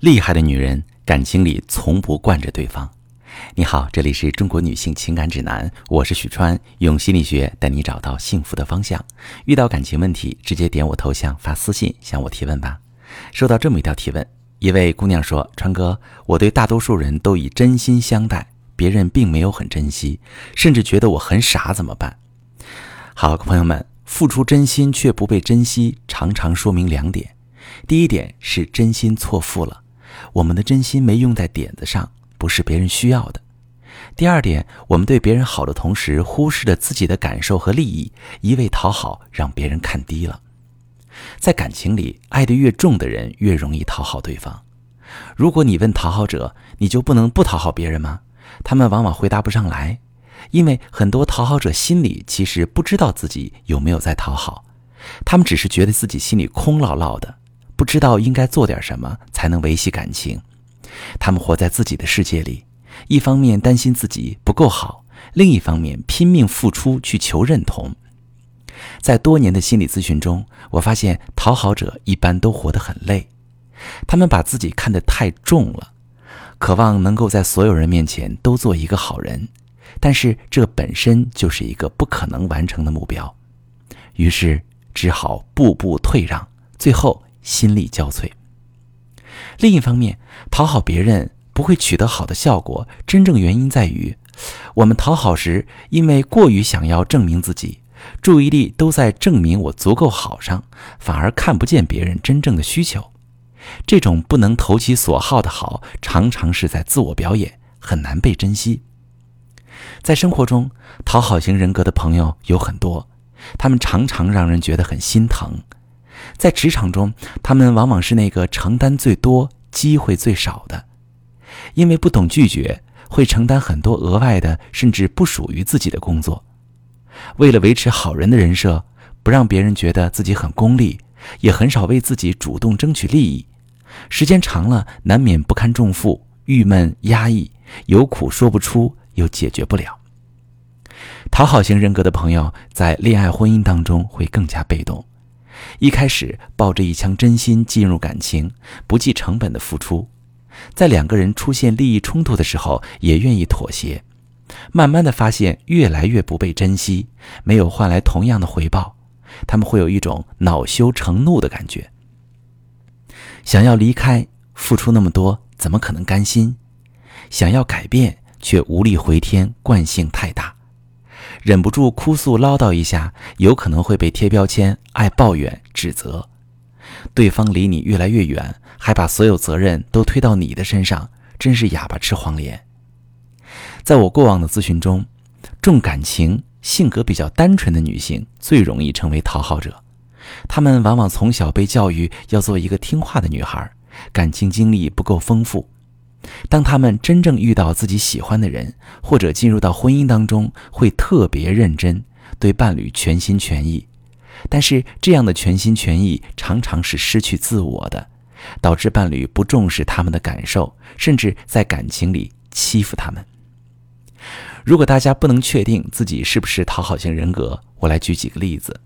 厉害的女人感情里从不惯着对方。你好，这里是中国女性情感指南，我是许川，用心理学带你找到幸福的方向。遇到感情问题，直接点我头像发私信向我提问吧。收到这么一条提问，一位姑娘说，川哥，我对大多数人都以真心相待，别人并没有很珍惜，甚至觉得我很傻，怎么办？好，朋友们，付出真心却不被珍惜，常常说明两点。第一点是真心错付了，我们的真心没用在点子上，不是别人需要的。第二点，我们对别人好的同时，忽视了自己的感受和利益，一味讨好，让别人看低了。在感情里，爱得越重的人越容易讨好对方。如果你问讨好者，你就不能不讨好别人吗？他们往往回答不上来，因为很多讨好者心里其实不知道自己有没有在讨好，他们只是觉得自己心里空落落的，不知道应该做点什么才能维系感情。他们活在自己的世界里，一方面担心自己不够好，另一方面拼命付出去求认同。在多年的心理咨询中，我发现讨好者一般都活得很累，他们把自己看得太重了，渴望能够在所有人面前都做一个好人，但是这本身就是一个不可能完成的目标，于是只好步步退让，最后心力交瘁。另一方面，讨好别人不会取得好的效果，真正原因在于我们讨好时，因为过于想要证明自己，注意力都在证明我足够好上，反而看不见别人真正的需求。这种不能投其所好的好，常常是在自我表演，很难被珍惜。在生活中，讨好型人格的朋友有很多，他们常常让人觉得很心疼。在职场中，他们往往是那个承担最多、机会最少的，因为不懂拒绝，会承担很多额外的，甚至不属于自己的工作。为了维持好人的人设，不让别人觉得自己很功利，也很少为自己主动争取利益。时间长了，难免不堪重负，郁闷压抑，有苦说不出，又解决不了。讨好型人格的朋友在恋爱婚姻当中会更加被动，一开始抱着一腔真心进入感情，不计成本的付出，在两个人出现利益冲突的时候也愿意妥协，慢慢的发现越来越不被珍惜，没有换来同样的回报，他们会有一种恼羞成怒的感觉，想要离开，付出那么多怎么可能甘心？想要改变却无力回天，惯性太大，忍不住哭诉唠叨一下，有可能会被贴标签，爱抱怨指责。对方离你越来越远，还把所有责任都推到你的身上，真是哑巴吃黄连。在我过往的咨询中，重感情、性格比较单纯的女性最容易成为讨好者。她们往往从小被教育要做一个听话的女孩，感情经历不够丰富。当他们真正遇到自己喜欢的人，或者进入到婚姻当中，会特别认真，对伴侣全心全意。但是这样的全心全意常常是失去自我的，导致伴侣不重视他们的感受，甚至在感情里欺负他们。如果大家不能确定自己是不是讨好型人格，我来举几个例子。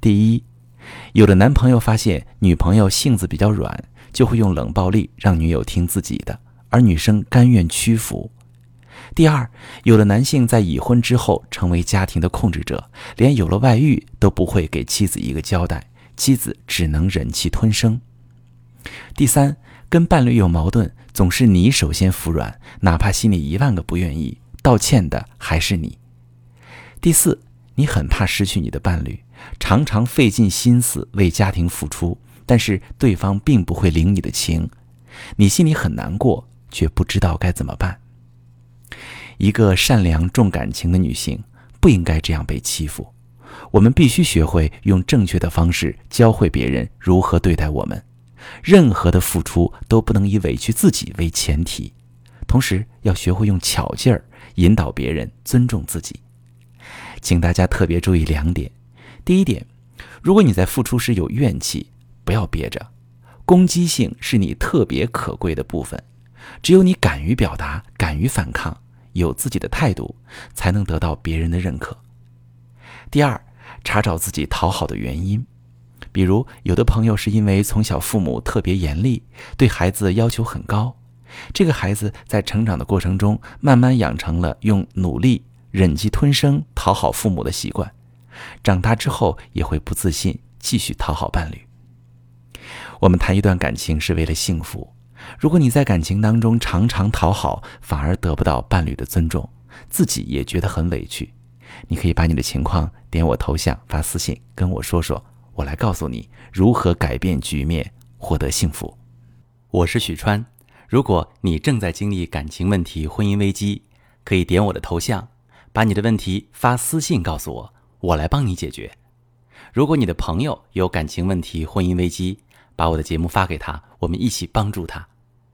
第一，有的男朋友发现女朋友性子比较软，就会用冷暴力让女友听自己的，而女生甘愿屈服。第二，有的男性在已婚之后成为家庭的控制者，连有了外遇都不会给妻子一个交代，妻子只能忍气吞声。第三，跟伴侣有矛盾，总是你首先服软，哪怕心里10000个不愿意，道歉的还是你。第四，你很怕失去你的伴侣，常常费尽心思为家庭付出，但是对方并不会领你的情，你心里很难过，却不知道该怎么办。一个善良重感情的女性不应该这样被欺负，我们必须学会用正确的方式教会别人如何对待我们，任何的付出都不能以委屈自己为前提，同时要学会用巧劲儿引导别人尊重自己。请大家特别注意两点。第一点，如果你在付出时有怨气，不要憋着，攻击性是你特别可贵的部分，只有你敢于表达，敢于反抗，有自己的态度，才能得到别人的认可。第二，查找自己讨好的原因，比如有的朋友是因为从小父母特别严厉，对孩子要求很高，这个孩子在成长的过程中慢慢养成了用努力、忍气吞声讨好父母的习惯，长大之后也会不自信继续讨好伴侣。我们谈一段感情是为了幸福，如果你在感情当中常常讨好，反而得不到伴侣的尊重，自己也觉得很委屈。你可以把你的情况点我头像发私信跟我说说，我来告诉你如何改变局面，获得幸福。我是许川，如果你正在经历感情问题、婚姻危机，可以点我的头像，把你的问题发私信告诉我，我来帮你解决。如果你的朋友有感情问题、婚姻危机，把我的节目发给他，我们一起帮助他。